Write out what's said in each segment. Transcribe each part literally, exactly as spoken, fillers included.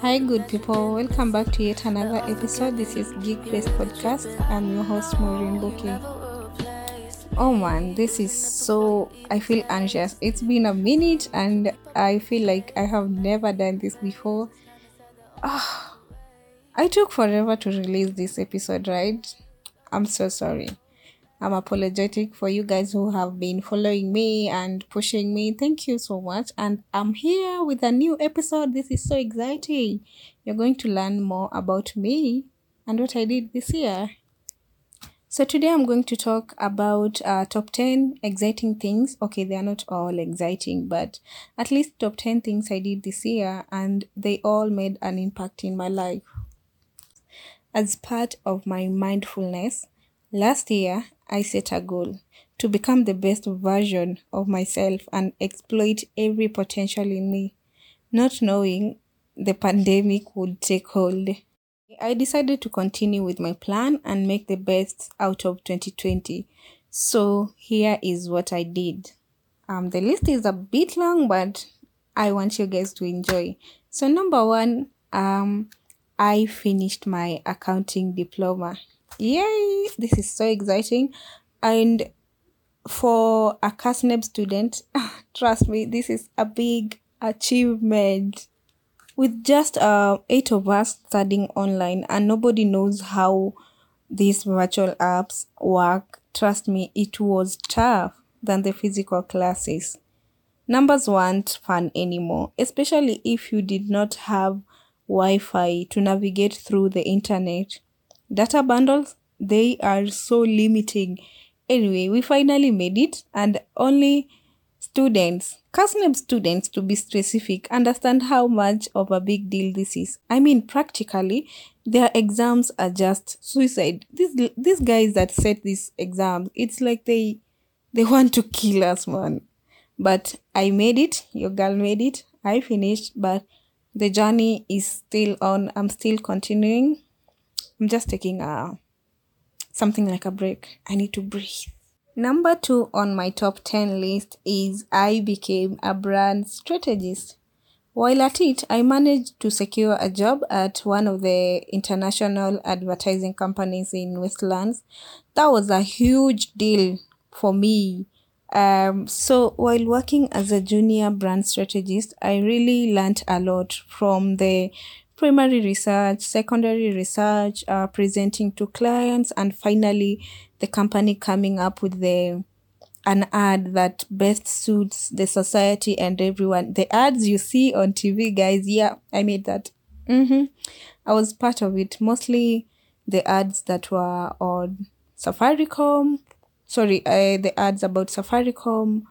Hi good people, welcome back to yet another episode. This is Geek Base podcast. I'm your host Maureen Bhoke. Oh man, this is so, I feel anxious. It's been a minute and I feel like I have never done this before. Oh, I took forever to release this episode, right? I'm so sorry. I'm apologetic for you guys who have been following me and pushing me. Thank you so much. And I'm here with a new episode. This is so exciting. You're going to learn more about me and what I did this year. So today I'm going to talk about uh, top ten exciting things. Okay, they are not all exciting, but at least top ten things I did this year, and they all made an impact in my life. As part of my mindfulness, last year, I set a goal to become the best version of myself and exploit every potential in me, not knowing the pandemic would take hold. I decided to continue with my plan and make the best out of twenty twenty. So here is what I did. Um, the list is a bit long, but I want you guys to enjoy. So number one, um, I finished my accounting diploma. Yay! This is so exciting. And for a CUSNEB student, trust me, this is a big achievement. With just uh, eight of us studying online and nobody knows how these virtual apps work, trust me, it was tougher than the physical classes. Numbers weren't fun anymore, especially if you did not have Wi-Fi to navigate through the internet. Data bundles, they are so limiting. Anyway, we finally made it, and only students, CUSNEB students to be specific, understand how much of a big deal this is. I mean, practically, their exams are just suicide. These, these guys that set these exams, it's like they, they want to kill us, man. But I made it. Your girl made it. I finished, but the journey is still on. I'm still continuing. I'm just taking a, something like a break. I need to breathe. Number two on my top ten list is I became a brand strategist. While at it, I managed to secure a job at one of the international advertising companies in Westlands. That was a huge deal for me. Um, so while working as a junior brand strategist, I really learned a lot from the primary research, secondary research, uh, presenting to clients, and finally the company coming up with the an ad that best suits the society and everyone. The ads you see on T V, guys, yeah, I made that. Mm-hmm. I was part of it, mostly the ads that were on Safaricom, sorry, uh, the ads about Safaricom,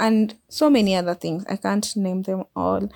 and so many other things. I can't name them all.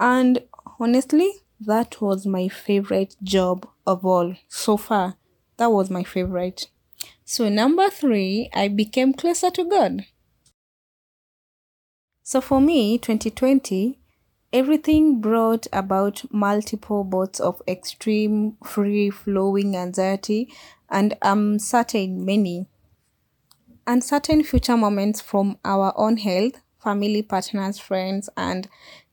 And honestly, that was my favorite job of all so far. That was my favorite. So number three, I became closer to God. So for me, twenty twenty, everything brought about multiple bouts of extreme, free-flowing anxiety and uncertain many. Uncertain future moments from our own health, family, partners, friends, and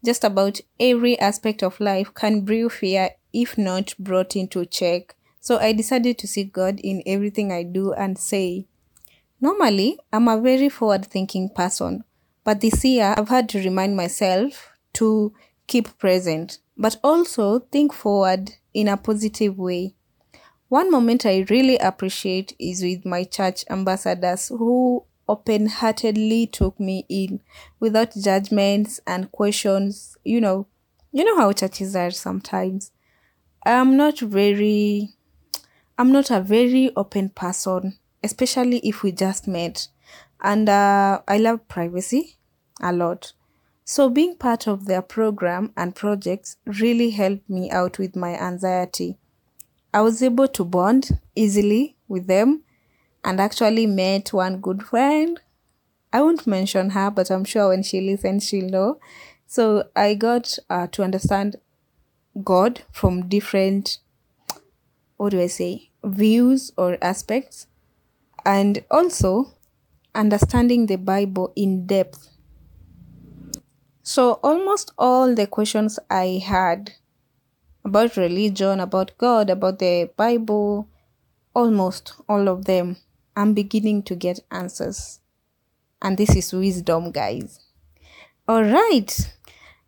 just about every aspect of life can brew fear if not brought into check. So I decided to seek God in everything I do and say. Normally, I'm a very forward-thinking person, but this year I've had to remind myself to keep present, but also think forward in a positive way. One moment I really appreciate is with my church ambassadors who open-heartedly took me in without judgments and questions. You know, you know how churches are sometimes. I'm not very, I'm not a very open person, especially if we just met. And uh, I love privacy a lot. So being part of their program and projects really helped me out with my anxiety. I was able to bond easily with them. And actually met one good friend. I won't mention her, but I'm sure when she listens, she'll know. So I got uh, to understand God from different, what do I say, views or aspects. And also understanding the Bible in depth. So almost all the questions I had about religion, about God, about the Bible, almost all of them, I'm beginning to get answers. And this is wisdom, guys. All right.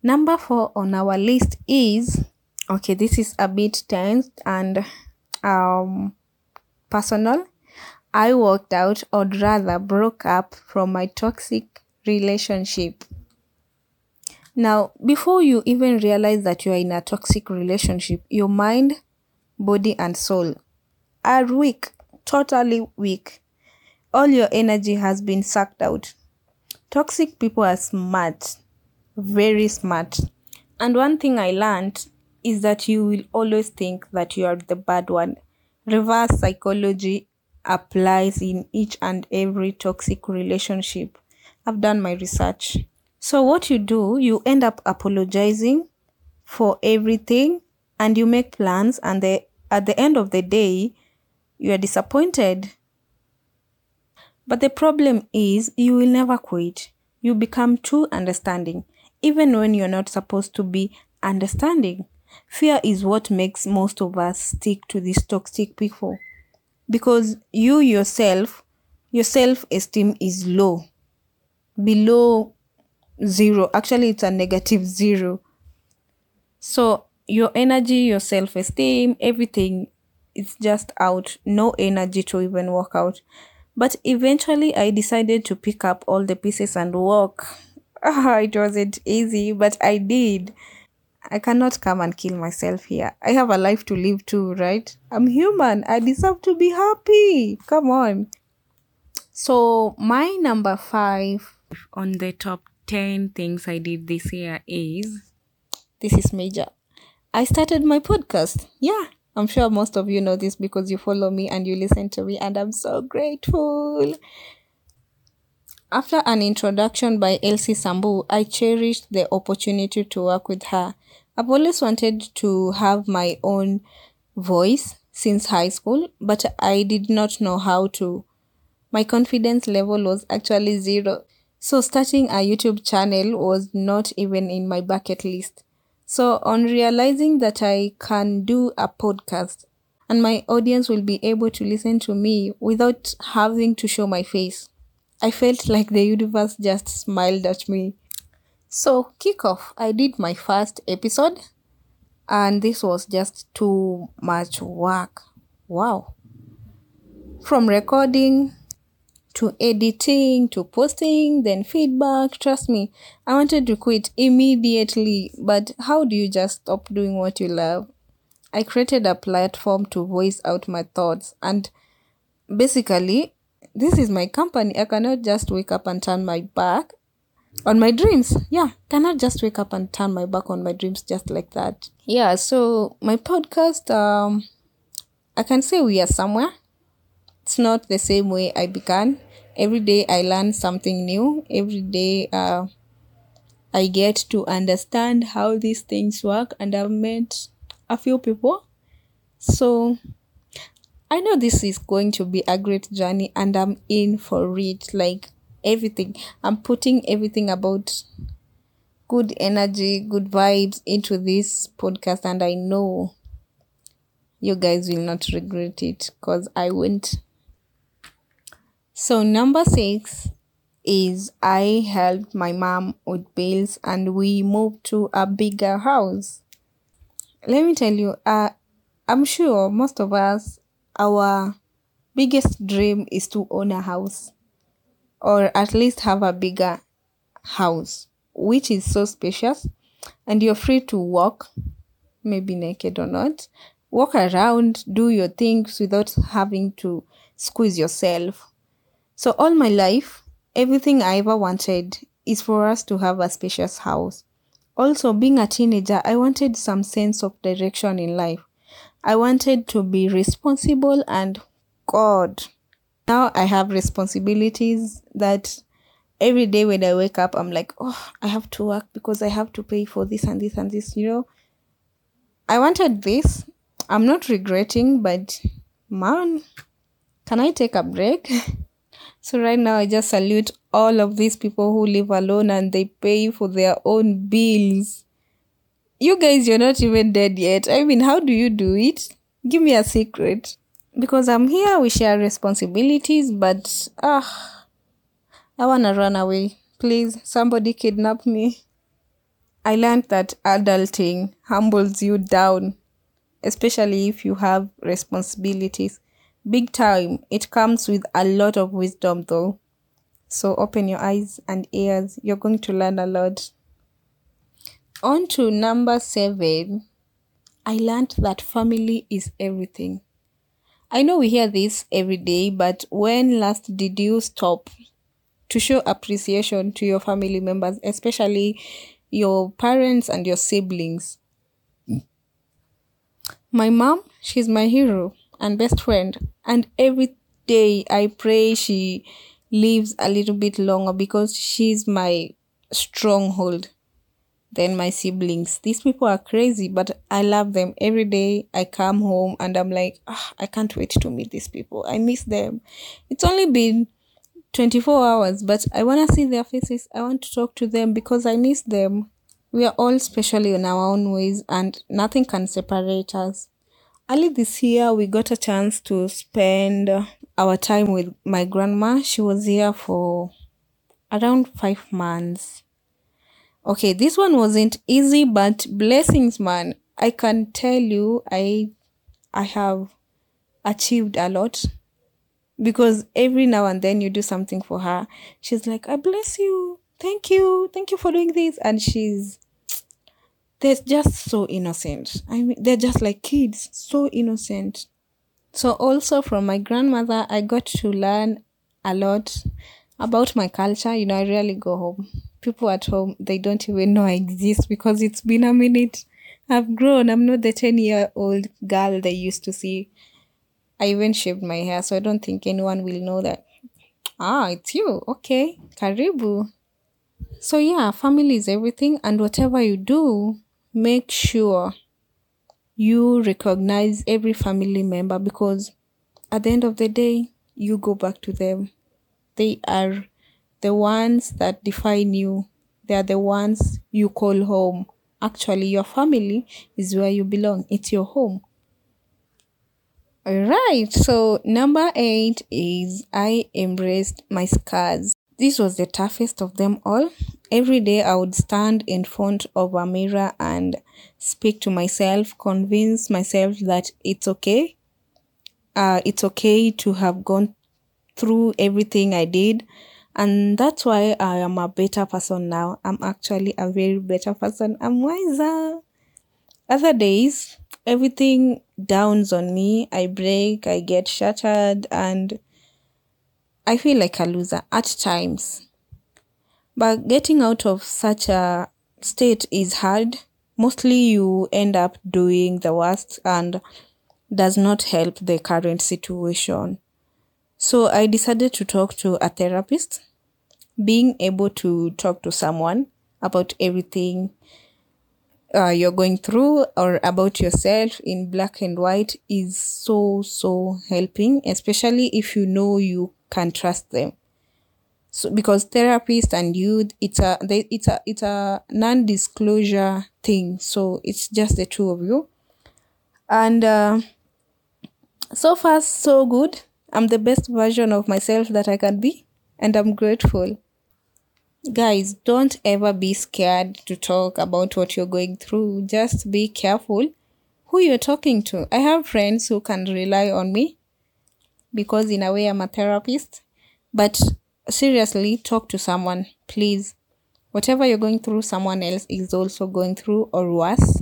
Number four on our list is, okay, this is a bit tense and um, personal. I walked out, or rather broke up from my toxic relationship. Now, before you even realize that you are in a toxic relationship, your mind, body, and soul are weak, totally weak. All your energy has been sucked out. Toxic people are smart, very smart. And one thing I learned is that you will always think that you are the bad one. Reverse psychology applies in each and every toxic relationship. I've done my research. So what you do, you end up apologizing for everything and you make plans, and the, at the end of the day, you are disappointed. But the problem is you will never quit. You become too understanding, even when you're not supposed to be understanding. Fear is what makes most of us stick to these toxic people, because you yourself, your self-esteem is low, below zero. Actually, it's a negative zero. So your energy, your self-esteem, everything is just out. No energy to even walk out. But eventually, I decided to pick up all the pieces and walk. Oh, it wasn't easy, but I did. I cannot come and kill myself here. I have a life to live too, right? I'm human. I deserve to be happy. Come on. So my number five on the top ten things I did this year is, this is major. I started my podcast. Yeah, I'm sure most of you know this because you follow me and you listen to me, and I'm so grateful. After an introduction by Elsie Sambu, I cherished the opportunity to work with her. I've always wanted to have my own voice since high school, but I did not know how to. My confidence level was actually zero. So starting a YouTube channel was not even in my bucket list. So on realizing that I can do a podcast and my audience will be able to listen to me without having to show my face, I felt like the universe just smiled at me. So kick off, I did my first episode, and this was just too much work. Wow. From recording to editing to posting, then feedback. Trust me, I wanted to quit immediately, but how do you just stop doing what you love? I created a platform to voice out my thoughts, and basically, this is my company. I cannot just wake up and turn my back on my dreams. Yeah, cannot just wake up and turn my back on my dreams just like that. Yeah, so my podcast, um, I can say we are somewhere. It's not the same way I began. Every day I learn something new. Every day uh, I get to understand how these things work, and I've met a few people. So I know this is going to be a great journey, and I'm in for it. Like everything, I'm putting everything about good energy, good vibes into this podcast, and I know you guys will not regret it, because I won't. So number six is I helped my mom with bills, and we moved to a bigger house. Let me tell you, uh, I'm sure most of us, our biggest dream is to own a house, or at least have a bigger house, which is so spacious, and you're free to walk, maybe naked or not, walk around, do your things without having to squeeze yourself. So all my life, everything I ever wanted is for us to have a spacious house. Also, being a teenager, I wanted some sense of direction in life. I wanted to be responsible, and God, now I have responsibilities that every day when I wake up, I'm like, oh, I have to work because I have to pay for this and this and this, you know. I wanted this. I'm not regretting, but man, can I take a break? So right now, I just salute all of these people who live alone and they pay for their own bills. You guys, you're not even dead yet. I mean, how do you do it? Give me a secret. Because I'm here, we share responsibilities, but ah, I wanna run away. Please, somebody kidnap me. I learned that adulting humbles you down, especially if you have responsibilities. Big time. It comes with a lot of wisdom, though. So open your eyes and ears. You're going to learn a lot. On to number seven. I learned that family is everything. I know we hear this every day, but when last did you stop to show appreciation to your family members, especially your parents and your siblings? Mm. My mom, she's my hero and best friend, and every day I pray she lives a little bit longer because she's my stronghold. Then my siblings. These people are crazy, but I love them. Every day I come home and I'm like, oh, I can't wait to meet these people. I miss them. It's only been twenty-four hours, but I want to see their faces. I want to talk to them because I miss them. We are all special in our own ways and nothing can separate us. Early this year, we got a chance to spend our time with my grandma. She was here for around five months. Okay, this one wasn't easy, but blessings, man. I can tell you, I, I have achieved a lot. Because every now and then you do something for her. She's like, I bless you. Thank you. Thank you for doing this. And she's, they're just so innocent. I mean, they're just like kids, so innocent. So also from my grandmother, I got to learn a lot about my culture. You know, I rarely go home. People at home, they don't even know I exist because it's been a minute. I've grown. I'm not the ten-year-old girl they used to see. I even shaved my hair, so I don't think anyone will know that. Ah, it's you. Okay. Karibu. So yeah, family is everything, and whatever you do, make sure you recognize every family member because at the end of the day, you go back to them. They are the ones that define you. They are the ones you call home. Actually, your family is where you belong. It's your home. Alright, so number eight is I embraced my scars. This was the toughest of them all. Every day I would stand in front of a mirror and speak to myself, convince myself that it's okay. Uh, it's okay to have gone through everything I did. And that's why I am a better person now. I'm actually a very better person. I'm wiser. Other days, everything downs on me. I break, I get shattered, and I feel like a loser at times. But getting out of such a state is hard. Mostly you end up doing the worst and does not help the current situation. So I decided to talk to a therapist. Being able to talk to someone about everything Uh, you're going through or about yourself in black and white is so, so helping, especially if you know you can trust them. So because therapist and you, it's a, they, it's a, it's a non-disclosure thing. So it's just the two of you. And uh, so far, so good. I'm the best version of myself that I can be, and I'm grateful. Guys, don't ever be scared to talk about what you're going through. Just be careful who you're talking to. I have friends who can rely on me because in a way I'm a therapist. But seriously, talk to someone, please. Whatever you're going through, someone else is also going through or worse.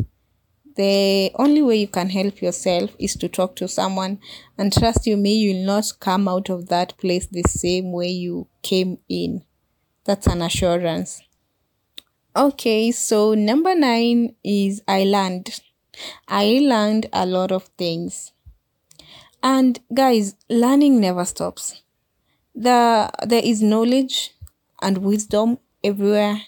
The only way you can help yourself is to talk to someone. And trust you me, you'll not come out of that place the same way you came in. That's an assurance. Okay, so number nine is I learned. I learned a lot of things. And guys, learning never stops. The, there is knowledge and wisdom everywhere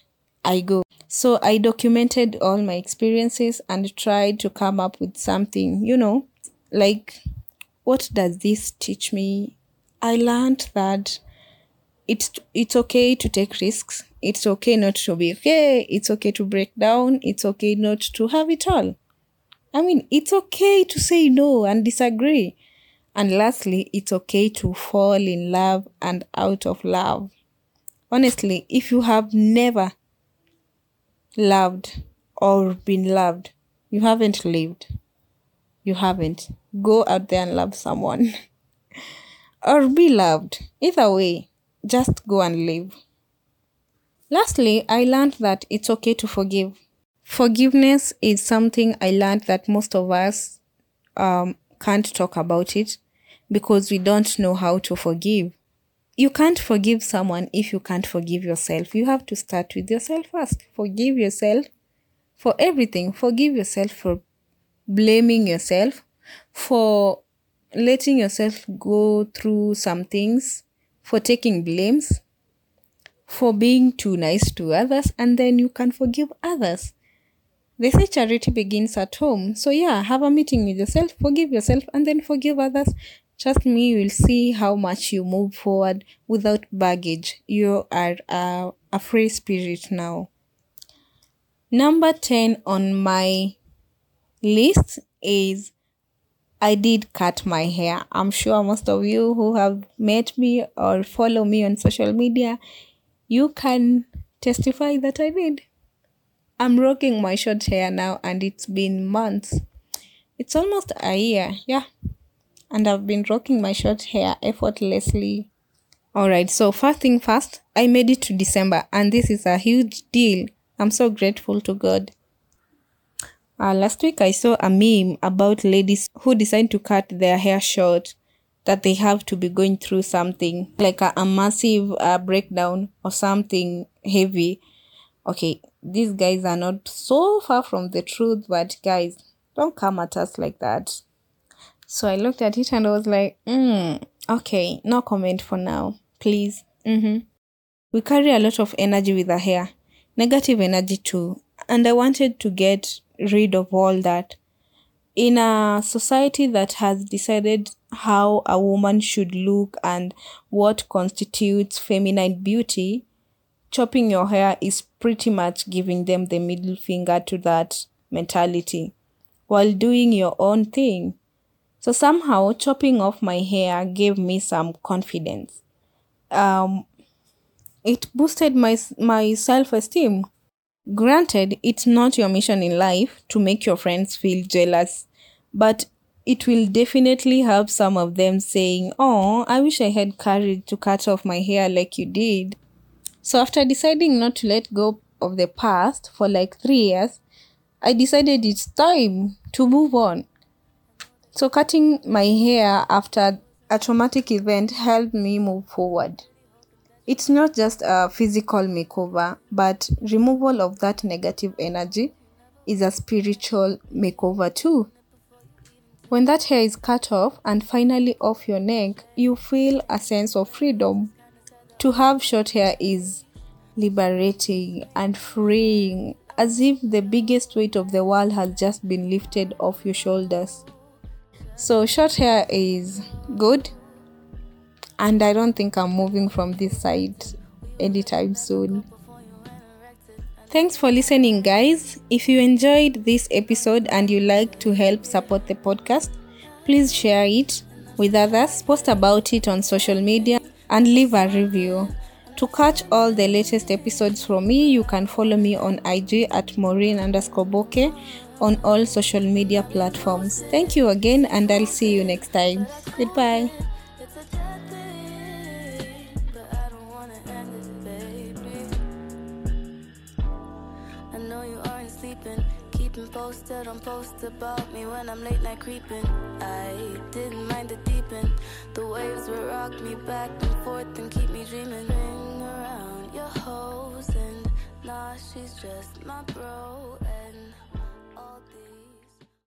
I go. So I documented all my experiences and tried to come up with something, you know, like what does this teach me? I learned that it's it's okay to take risks. It's okay not to be okay. It's okay to break down. It's okay not to have it all. I mean, it's okay to say no and disagree. And lastly, it's okay to fall in love and out of love. Honestly, if you have never loved or been loved, you haven't lived. You haven't. Go out there and love someone. Or be loved. Either way, just go and live. Lastly, I learned that it's okay to forgive. Forgiveness is something I learned that most of us um, can't talk about it because we don't know how to forgive. You can't forgive someone if you can't forgive yourself. You have to start with yourself first. Forgive yourself for everything. Forgive yourself for blaming yourself, for letting yourself go through some things, for taking blames, for being too nice to others, and then you can forgive others. They say charity begins at home. So yeah, have a meeting with yourself, forgive yourself, and then forgive others. Trust me, you will see how much you move forward without baggage. You are uh, a free spirit now. Number ten on my list is I did cut my hair. I'm sure most of you who have met me or follow me on social media, you can testify that I did. I'm rocking my short hair now and it's been months. It's almost a year, yeah. And I've been rocking my short hair effortlessly. Alright, so first thing first, I made it to December and this is a huge deal. I'm so grateful to God. Uh, last week I saw a meme about ladies who decide to cut their hair short, that they have to be going through something like a, a massive uh, breakdown or something heavy. Okay, these guys are not so far from the truth, but guys, don't come at us like that. So I looked at it and I was like, mm, okay, no comment for now, please. Mm-hmm. We carry a lot of energy with our hair, negative energy too, and I wanted to get rid of all that. In a society that has decided how a woman should look and what constitutes feminine beauty, chopping your hair is pretty much giving them the middle finger to that mentality while doing your own thing. So somehow chopping off my hair gave me some confidence. Um, it boosted my, my self-esteem. Granted, it's not your mission in life to make your friends feel jealous, but it will definitely help some of them saying, oh, I wish I had courage to cut off my hair like you did. So after deciding not to let go of the past for like three years, I decided it's time to move on. So cutting my hair after a traumatic event helped me move forward. It's not just a physical makeover, but removal of that negative energy is a spiritual makeover too. When that hair is cut off and finally off your neck, you feel a sense of freedom. To have short hair is liberating and freeing, as if the biggest weight of the world has just been lifted off your shoulders. So short hair is good. And I don't think I'm moving from this side anytime soon. Thanks for listening, guys. If you enjoyed this episode and you like to help support the podcast, please share it with others, post about it on social media, and leave a review. To catch all the latest episodes from me, you can follow me on I G at Maureen underscore Bhoke on all social media platforms. Thank you again, and I'll see you next time. Goodbye. Posted on posts about me when I'm late night creeping. I didn't mind the deep end. The waves would rock me back and forth and keep me dreaming. Ring around your hoes and now she's just my bro.